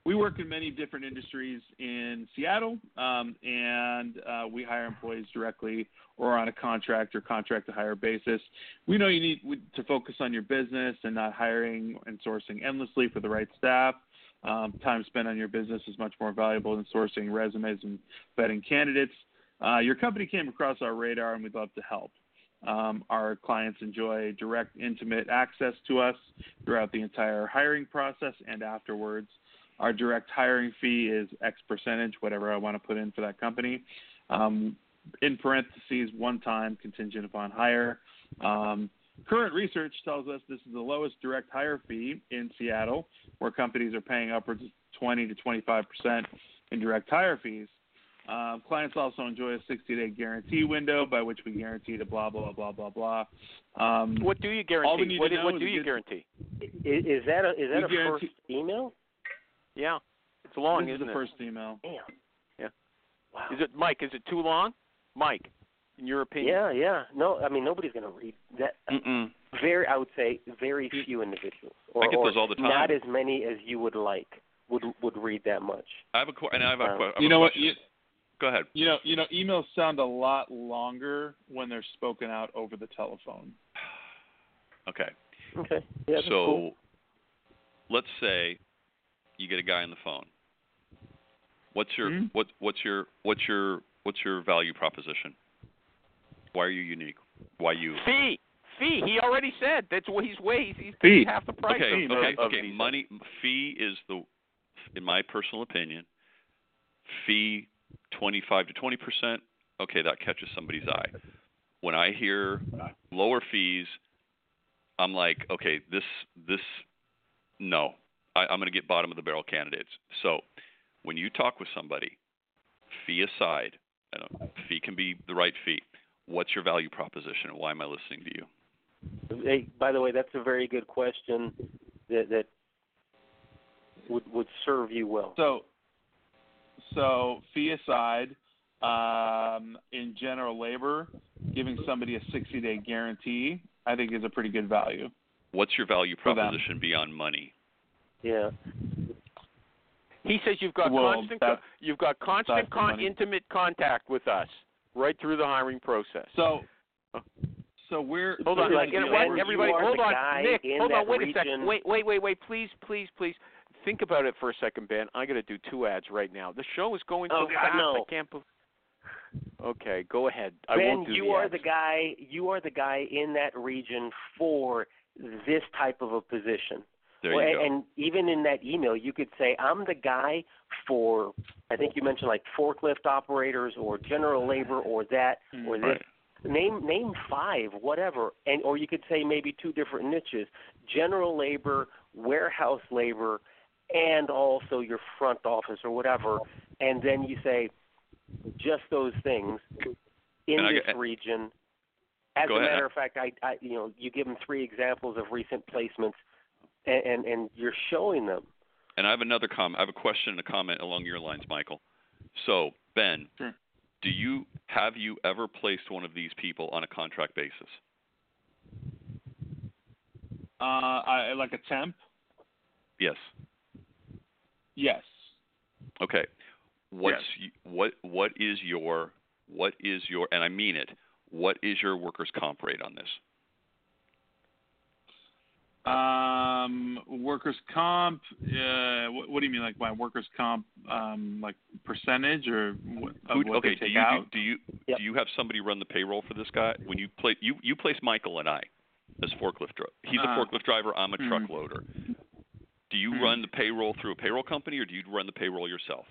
We work in many different industries in Seattle, and we hire employees directly or on a contract or contract-to-hire basis. We know you need to focus on your business and not hiring and sourcing endlessly for the right staff. Time spent on your business is much more valuable than sourcing resumes and vetting candidates. Your company came across our radar, and we'd love to help. Our clients enjoy direct, intimate access to us throughout the entire hiring process and afterwards. Our direct hiring fee is X%, whatever I want to put in for that company. In parentheses, one time, contingent upon hire. Current research tells us this is the lowest direct hire fee in Seattle, where companies are paying upwards of 20 to 25% in direct hire fees. Clients also enjoy a 60-day guarantee window by which we guarantee to blah, blah, blah, blah, blah. What do you guarantee? What do you guarantee? Is that a first email? Yeah. It's long, isn't it? This is the first email. Damn. Yeah. Wow. Is it too long? Mike, in your opinion? Yeah. No, I mean, nobody's going to read that. I would say very few individuals. I get those all the time. Not as many as you would like would read that much. I have a question. You know what? Go ahead. Emails sound a lot longer when they're spoken out over the telephone. Okay. Yeah, that's cool. Let's say you get a guy on the phone. What's your value proposition? Why are you unique? Why you fee? He already said that's what he's weighs. He's paying half the price. Okay. Money fee is in my personal opinion, fee. 25 to 20%, okay, that catches somebody's eye. When I hear lower fees, I'm like, okay, this, no, I'm going to get bottom of the barrel candidates. So, when you talk with somebody, fee aside, fee can be the right fee. What's your value proposition? Why am I listening to you? Hey, by the way, that's a very good question that would serve you well. So fee aside, in general labor, giving somebody a 60-day guarantee, I think is a pretty good value. What's your value proposition beyond money? Yeah. He says you've got constant intimate contact with us right through the hiring process. So we're – hold on. Everybody, hold on. Nick, hold on. Wait a second. Wait. Please. Think about it for a second, Ben. I got to do two ads right now. The show is going so fast. No. I can't believe. Okay, go ahead. Ben, I won't do you are the guy. You are the guy in that region for this type of a position. There you go. And even in that email, you could say, "I'm the guy for." I think you mentioned like forklift operators or general labor or that or this. Right. Name five, whatever, or you could say maybe two different niches: general labor, warehouse labor. And also your front office or whatever, and then you say just those things in this region. As a matter of fact, you give them three examples of recent placements and you're showing them. And I have another comment. I have a question and a comment along your lines, Michael. So, Ben, sure. Have you ever placed one of these people on a contract basis? Like a temp? Yes. Yes. Okay. What is your and I mean it, what is your workers' comp rate on this? Workers' comp, what do you mean, like by workers' comp, like percentage or what they take out? Okay, do you have somebody run the payroll for this guy? When you play, you place Michael and I as forklift driver. He's a forklift driver, I'm a truck loader. Do you run the payroll through a payroll company, or do you run the payroll yourself?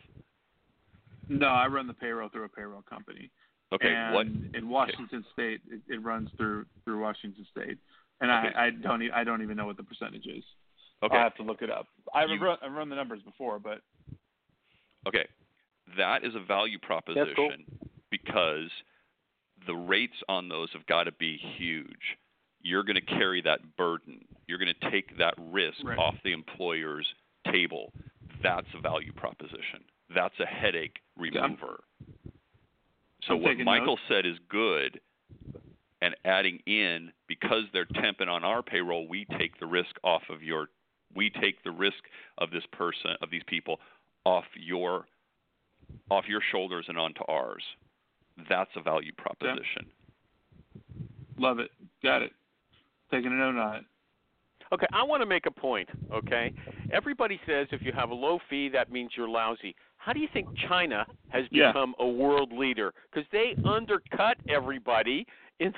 No, I run the payroll through a payroll company. Okay, and what? In Washington State, it runs through Washington State. And okay. I don't even know what the percentage is. Okay. I'll have to look it up. I've run the numbers before, but. Okay. That is a value proposition. That's cool. Because the rates on those have got to be huge. You're going to carry that burden. You're going to take that risk off the employer's table. That's a value proposition. That's a headache remover. Yeah. So what Michael said is good. And adding in, because they're temping on our payroll, we take the risk of this person, of these people, off your shoulders and onto ours. That's a value proposition. Yeah. Love it. Got it. Taking a note on it. Okay, I want to make a point, okay? Everybody says if you have a low fee, that means you're lousy. How do you think China has become a world leader? Because they undercut everybody. In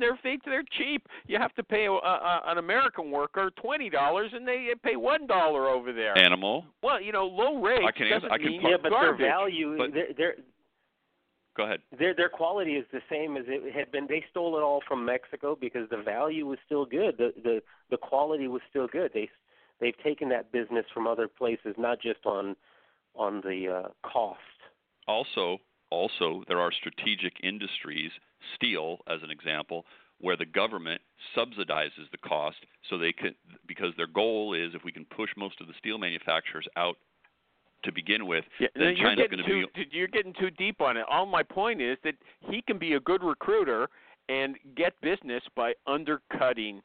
their fees, they're cheap. You have to pay an American worker $20, and they pay $1 over there. Animal. Well, low rates doesn't mean garbage. Yeah, but their value, go ahead. Their quality is the same as it had been. They stole it all from Mexico because the value was still good. The quality was still good. They've taken that business from other places, not just on the cost. Also, there are strategic industries, steel as an example, where the government subsidizes the cost so they can, because their goal is if we can push most of the steel manufacturers out to begin with, then China's going to be. You're getting too deep on it. All my point is that he can be a good recruiter and get business by undercutting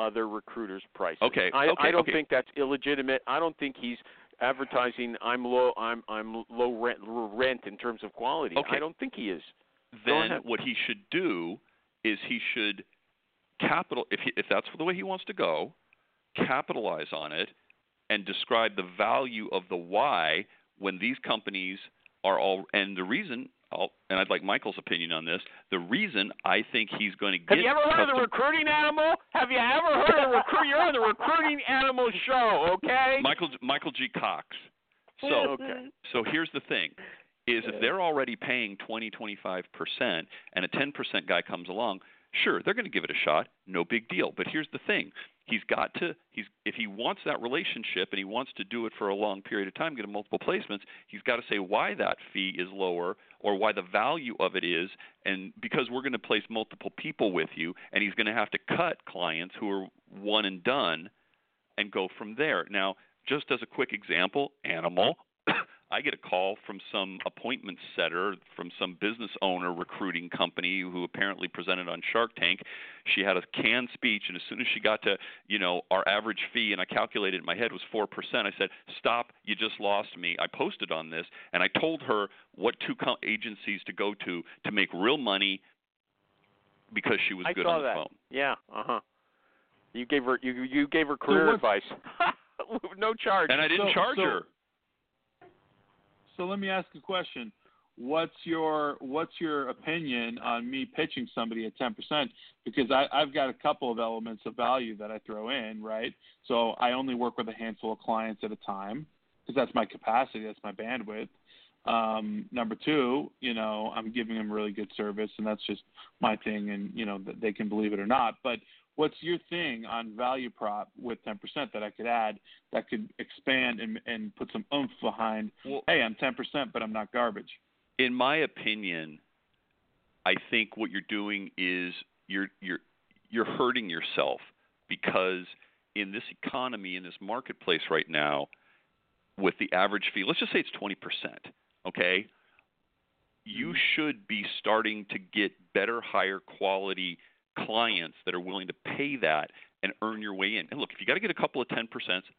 other recruiters' prices. I don't think that's illegitimate. I don't think he's advertising I'm low rent in terms of quality. Okay. I don't think he is. Then what he should do is he should if that's the way he wants to go, capitalize on it and describe the value of the why when these companies are all – and the reason – and I'd like Michael's opinion on this. The reason I think he's going to get – Have you ever heard of the recruiting animal? Have you ever heard of the recruiting – you're on the recruiting animal show, okay? Michael G. Cox. So, so here's the thing. Is if they're already paying 20-25% and a 10% guy comes along, sure, they're going to give it a shot, no big deal. But here's the thing. If he wants that relationship and he wants to do it for a long period of time, get him multiple placements, he's got to say why that fee is lower or why the value of it is, and because we're going to place multiple people with you, and he's going to have to cut clients who are one and done and go from there. Now, just as a quick example, animal – I get a call from some appointment setter from some business owner recruiting company who apparently presented on Shark Tank. She had a canned speech, and as soon as she got to, our average fee, and I calculated in my head was 4%, I said, stop, you just lost me. I posted on this, and I told her what two agencies to go to make real money because she was good on the phone. Yeah, uh-huh. You gave her career advice. No charge. And I didn't charge her. So let me ask a question. What's your opinion on me pitching somebody at 10%? Because I've got a couple of elements of value that I throw in, right? So I only work with a handful of clients at a time because that's my capacity, that's my bandwidth. Number two, I'm giving them really good service, and that's just my thing, and they can believe it or not. But what's your thing on value prop with 10% that I could add that could expand and put some oomph behind, hey, I'm 10%, but I'm not garbage? In my opinion, I think what you're doing is you're hurting yourself because in this economy, in this marketplace right now, with the average fee, let's just say it's 20%, okay? You should be starting to get better, higher quality clients that are willing to pay that and earn your way in. And look, if you got to get a couple of 10%,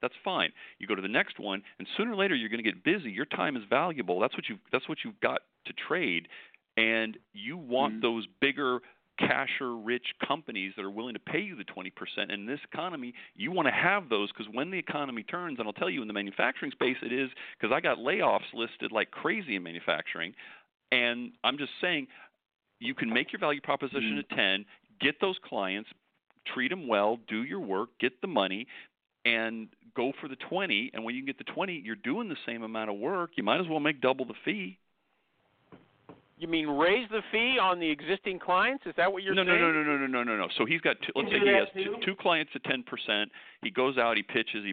that's fine. You go to the next one, and sooner or later you're going to get busy. Your time is valuable. That's what you've got to trade, and you want those bigger casher-rich companies that are willing to pay you the 20%. And in this economy, you want to have those, because when the economy turns, and I'll tell you in the manufacturing space it is, because I got layoffs listed like crazy in manufacturing, and I'm just saying you can make your value proposition to 10, get those clients, treat them well, do your work, get the money, and go for the 20. And when you get the 20, you're doing the same amount of work. You might as well make double the fee. You mean raise the fee on the existing clients? Is that what you're saying? No. So he's got, let's say he has two clients at 10%. He goes out, he pitches.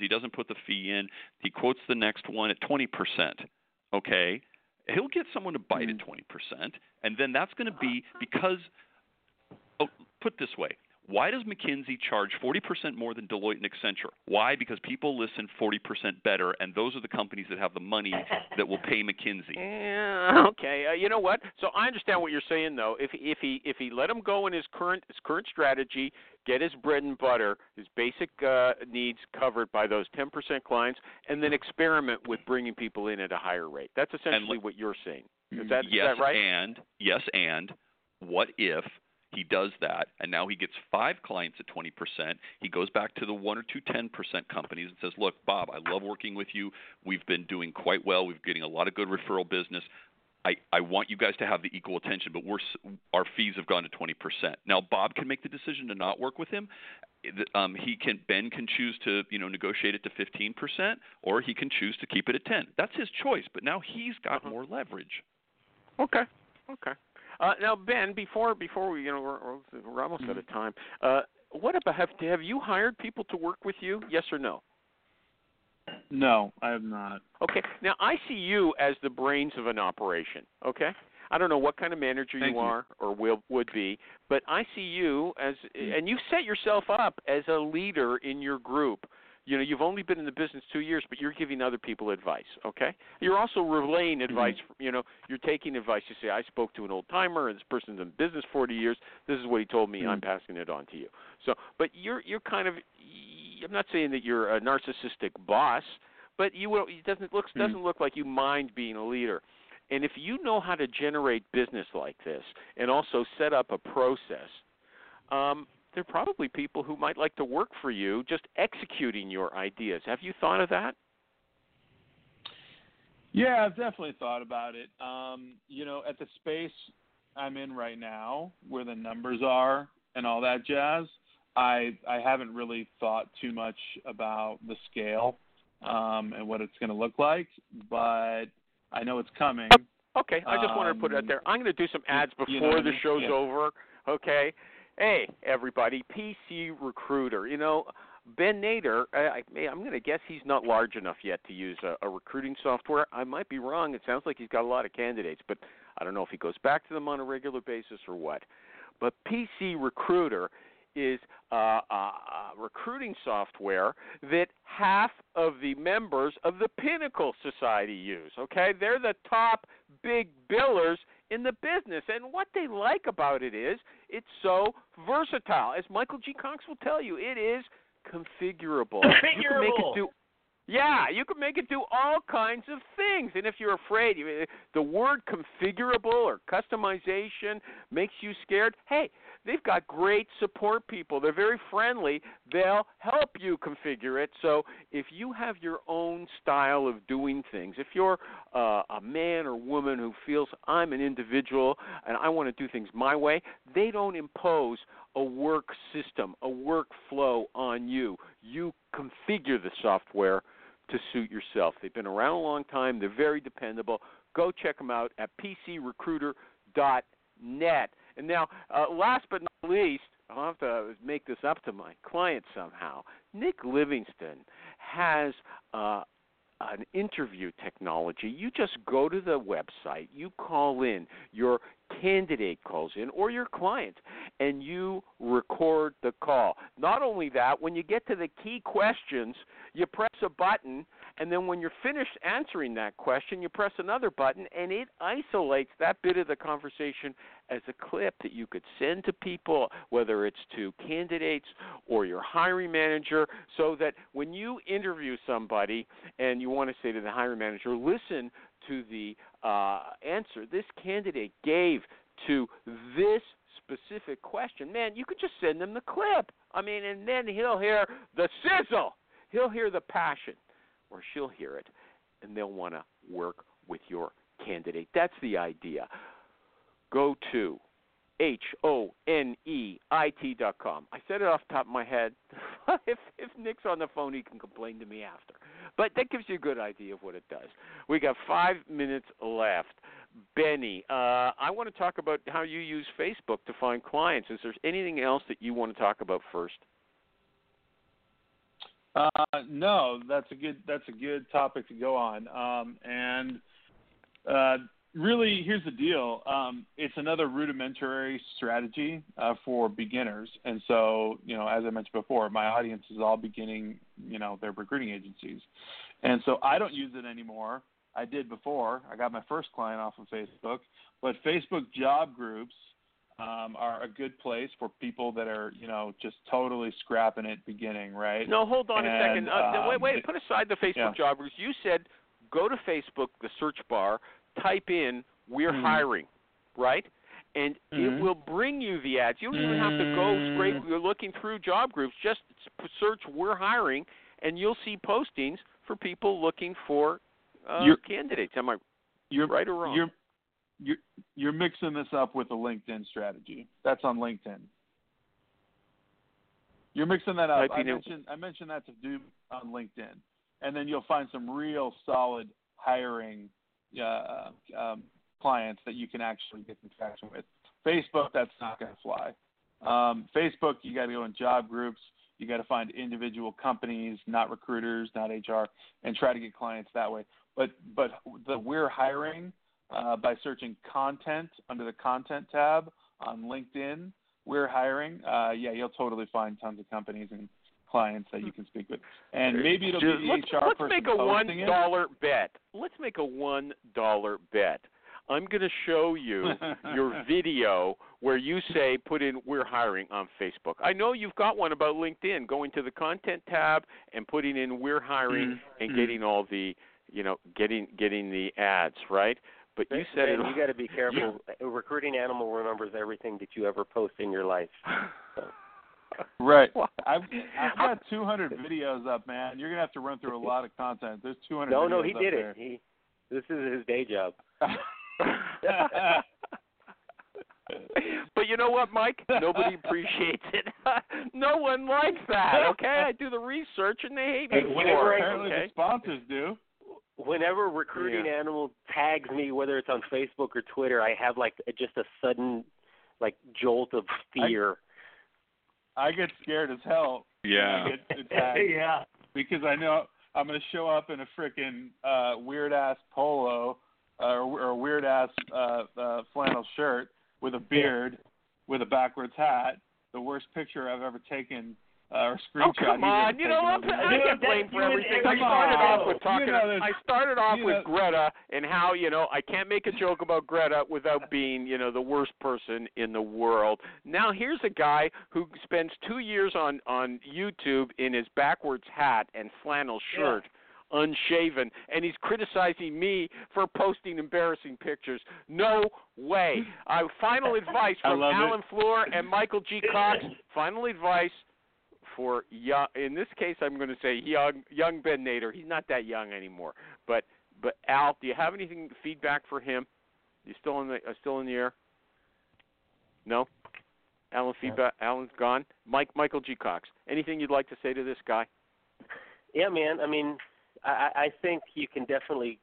He doesn't put the fee in. He quotes the next one at 20%. Okay. He'll get someone to bite at 20%. And then that's going to be because, put this way, why does McKinsey charge 40% more than Deloitte and Accenture? Why? Because people listen 40% better, and those are the companies that have the money that will pay McKinsey. Yeah, okay, you know what? So I understand what you're saying, though. If he let him go in his current strategy, get his bread and butter, his basic needs covered by those 10% clients, and then experiment with bringing people in at a higher rate. That's essentially what you're saying. Is that right? Yes, and what if he does that, and now he gets 5 clients at 20%. He goes back to the 1 or 2 10% companies and says, look, Bob, I love working with you. We've been doing quite well. We've getting a lot of good referral business. I want you guys to have the equal attention, but our fees have gone to 20%. Now, Bob can make the decision to not work with him. Ben can choose to negotiate it to 15%, or he can choose to keep it at 10. That's his choice, but now he's got more leverage. Okay. Now, Ben, before we we're almost out of time. What about have you hired people to work with you? Yes or no? No, I have not. Okay. Now I see you as the brains of an operation. Okay. I don't know what kind of manager you are or would be, but I see you as, and you set yourself up as a leader in your group. You know, you've only been in the business 2 years, but you're giving other people advice, okay? You're also relaying advice. You're taking advice. You say, I spoke to an old-timer, and this person's in business 40 years. This is what he told me. I'm passing it on to you. So, but you're kind of – I'm not saying that you're a narcissistic boss, but it doesn't look like you mind being a leader. And if you know how to generate business like this and also set up a process there are probably people who might like to work for you just executing your ideas. Have you thought of that? Yeah, I've definitely thought about it. At the space I'm in right now where the numbers are and all that jazz, I haven't really thought too much about the scale and what it's going to look like, but I know it's coming. Okay, I just wanted to put it out there. I'm going to do some ads before the show's over, okay? Hey, everybody, PC Recruiter. Ben Nader, I'm going to guess he's not large enough yet to use a recruiting software. I might be wrong. It sounds like he's got a lot of candidates, but I don't know if he goes back to them on a regular basis or what. But PC Recruiter is a recruiting software that half of the members of the Pinnacle Society use, okay? They're the top big billers in the business, and what they like about it is it's so versatile. As Michael G. Cox will tell you, it is configurable. You can make it do, you can make it do all kinds of things, and if you're afraid, the word configurable or customization makes you scared, hey, they've got great support people. They're very friendly. They'll help you configure it. So if you have your own style of doing things, if you're a man or woman who feels I'm an individual and I want to do things my way, they don't impose a work system, a workflow on you. You configure the software to suit yourself. They've been around a long time. They're very dependable. Go check them out at pcrecruiter.net. And now, last but not least, I'll have to make this up to my client somehow. Nick Livingston has an interview technology, you just go to the website, you call in, your candidate calls in or your client, and you record the call. Not only that, when you get to the key questions, you press a button, and then when you're finished answering that question, you press another button, and it isolates that bit of the conversation as a clip that you could send to people, whether it's to candidates or your hiring manager, so that when you interview somebody and you want to say to the hiring manager, listen to the answer this candidate gave to this specific question, man, you could just send them the clip. I mean, and then he'll hear the sizzle. He'll hear the passion, or she'll hear it, and they'll want to work with your candidate. That's the idea. Go to HONEIT.com. I said it off the top of my head. If Nick's on the phone, he can complain to me after. But that gives you a good idea of what it does. We got 5 minutes left. Benny, I want to talk about how you use Facebook to find clients. Is there anything else that you want to talk about first? No, that's a good topic to go on. Really, here's the deal. It's another rudimentary strategy for beginners. And so, you know, as I mentioned before, my audience is all beginning, you know, their recruiting agencies. And so I don't use it anymore. I did before. I got my first client off of Facebook. But Facebook job groups are a good place for people that are, you know, just totally scrapping it beginning, right? No, hold on a second. Wait, put aside the Facebook job groups. You said go to Facebook, the search bar, type in "we're hiring," right? And it will bring you the ads. You don't even have to go straight. You're looking through job groups. Just search "we're hiring," and you'll see postings for people looking for candidates. Am I right or wrong? You're mixing this up with a LinkedIn strategy. That's on LinkedIn. You're mixing that up. I mentioned that to do on LinkedIn, and then you'll find some real solid hiring clients that you can actually get some traction with. Facebook, that's not going to fly. Facebook, you got to go in job groups. You got to find individual companies, not recruiters, not HR, and try to get clients that way. But the "we're hiring" by searching content under the content tab on LinkedIn, "we're hiring." You'll totally find tons of companies and clients that you can speak with, and maybe it'll be the HR person. Let's make a $1 bet. Let's make a $1 bet. I'm going to show you your video where you say put in "we're hiring" on Facebook. I know you've got one about LinkedIn, going to the content tab and putting in "we're hiring" and getting all the, you know, getting the ads, right? But you said it. You got to be careful. A recruiting animal remembers everything that you ever post in your life. So. Right. I've got 200 videos up, man. You're going to have to run through a lot of content. There's 200 videos up. No, he did it. This is his day job. But you know what, Mike? Nobody appreciates it. No one likes that, okay? I do the research, and they hate me. Apparently the sponsors do. Whenever recruiting animal tags me, whether it's on Facebook or Twitter, I have like just a sudden like jolt of fear. I get scared as hell. Yeah. Yeah. Because I know I'm going to show up in a freaking weird-ass polo or weird-ass flannel shirt with a beard, with a backwards hat, the worst picture I've ever taken or screenshot. Oh, come on. You know, I get blamed for everything. I started off with Greta and how, you know, I can't make a joke about Greta without being, you know, the worst person in the world. Now here's a guy who spends 2 years on YouTube in his backwards hat and flannel shirt, unshaven, and he's criticizing me for posting embarrassing pictures. No way. Final advice from Alan Fluor and Michael G. Cox. Final advice. For young, in this case, I'm going to say young Ben Nader. He's not that young anymore. But Al, do you have anything feedback for him? You still in the air? No, Alan feedback. Alan's gone. Michael G. Cox. Anything you'd like to say to this guy? Yeah, man. I mean, I think you can definitely.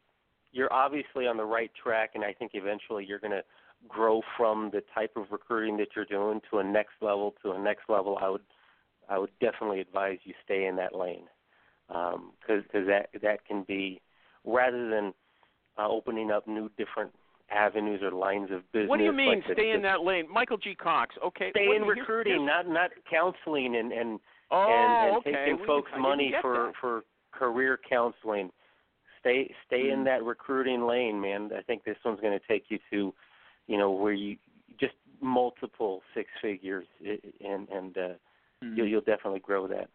You're obviously on the right track, and I think eventually you're going to grow from the type of recruiting that you're doing to a next level. I would definitely advise you stay in that lane because that can be rather than opening up new different avenues or lines of business. What do you mean, like stay in that lane? Michael G. Cox, okay. Stay in recruiting, not counseling and taking folks' money for career counseling. Stay in that recruiting lane, man. I think this one's going to take you to, where you just multiple six figures, and you'll definitely grow that.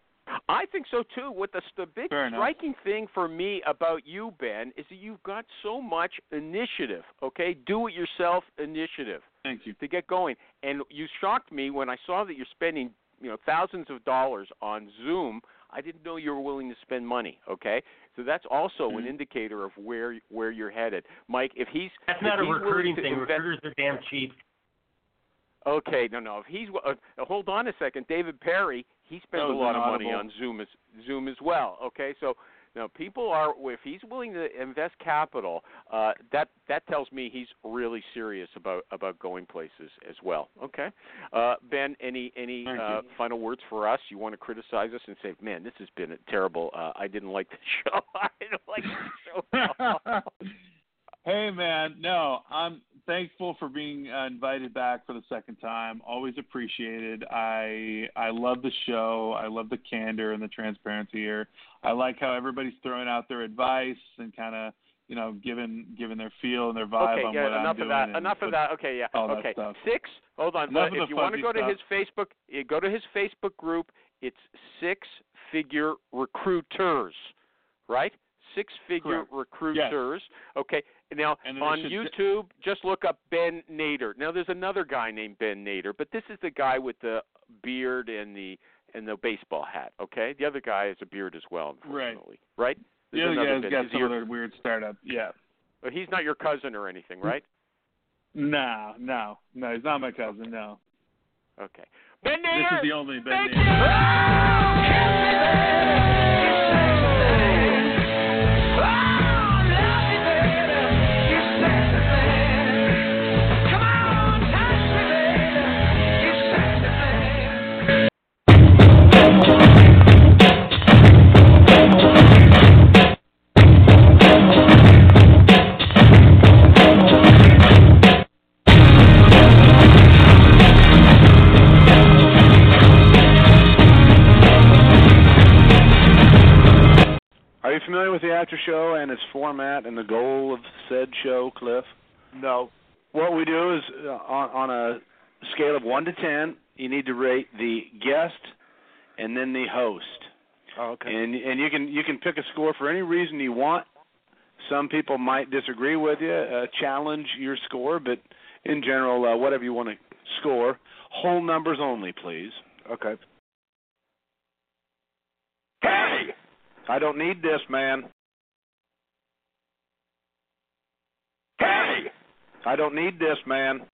I think so, too. What the big striking thing for me about you, Ben, is that you've got so much initiative, okay? Do-it-yourself initiative. Thank you. To get going. And you shocked me when I saw that you're spending, thousands of dollars on Zoom. I didn't know you were willing to spend money, okay? So that's also an indicator of where you're headed. Mike, That's not a recruiting thing. Recruiters are damn cheap. Okay, no. If he's hold on a second. David Perry, he spends a lot of money on Zoom as well. Okay, so now people are. If he's willing to invest capital, that tells me he's really serious about going places as well. Okay, Ben, any final words for us? You want to criticize us and say, man, this has been terrible. I didn't like the show. I didn't like the show. Hey, man, no, I'm thankful for being invited back for the second time. Always appreciated. I love the show. I love the candor and the transparency here. I like how everybody's throwing out their advice and kind of, giving their feel and their vibe on what I'm doing. Enough of that. Okay, yeah. Okay. Six. Hold on. If you want to go to his Facebook, you go to his Facebook group. It's Six-Figure Recruiters, right? Six-Figure Recruiters. Yes. Okay. Now, on YouTube, just look up Ben Nader. Now, there's another guy named Ben Nader, but this is the guy with the beard and the baseball hat, okay? The other guy has a beard as well, unfortunately. Right? The other guy's got some other weird startup, yeah. But he's not your cousin or anything, right? No, he's not my cousin, no. Okay. Ben Nader! This is the only Ben Nader. Are you familiar with the after show and its format and the goal of said show, Cliff? No. What we do is on a scale of 1 to 10, you need to rate the guest and then the host. Oh, okay. And you can pick a score for any reason you want. Some people might disagree with you, challenge your score, but in general, whatever you want to score, whole numbers only, please. Okay. Hey! I don't need this, man. Hey! I don't need this, man.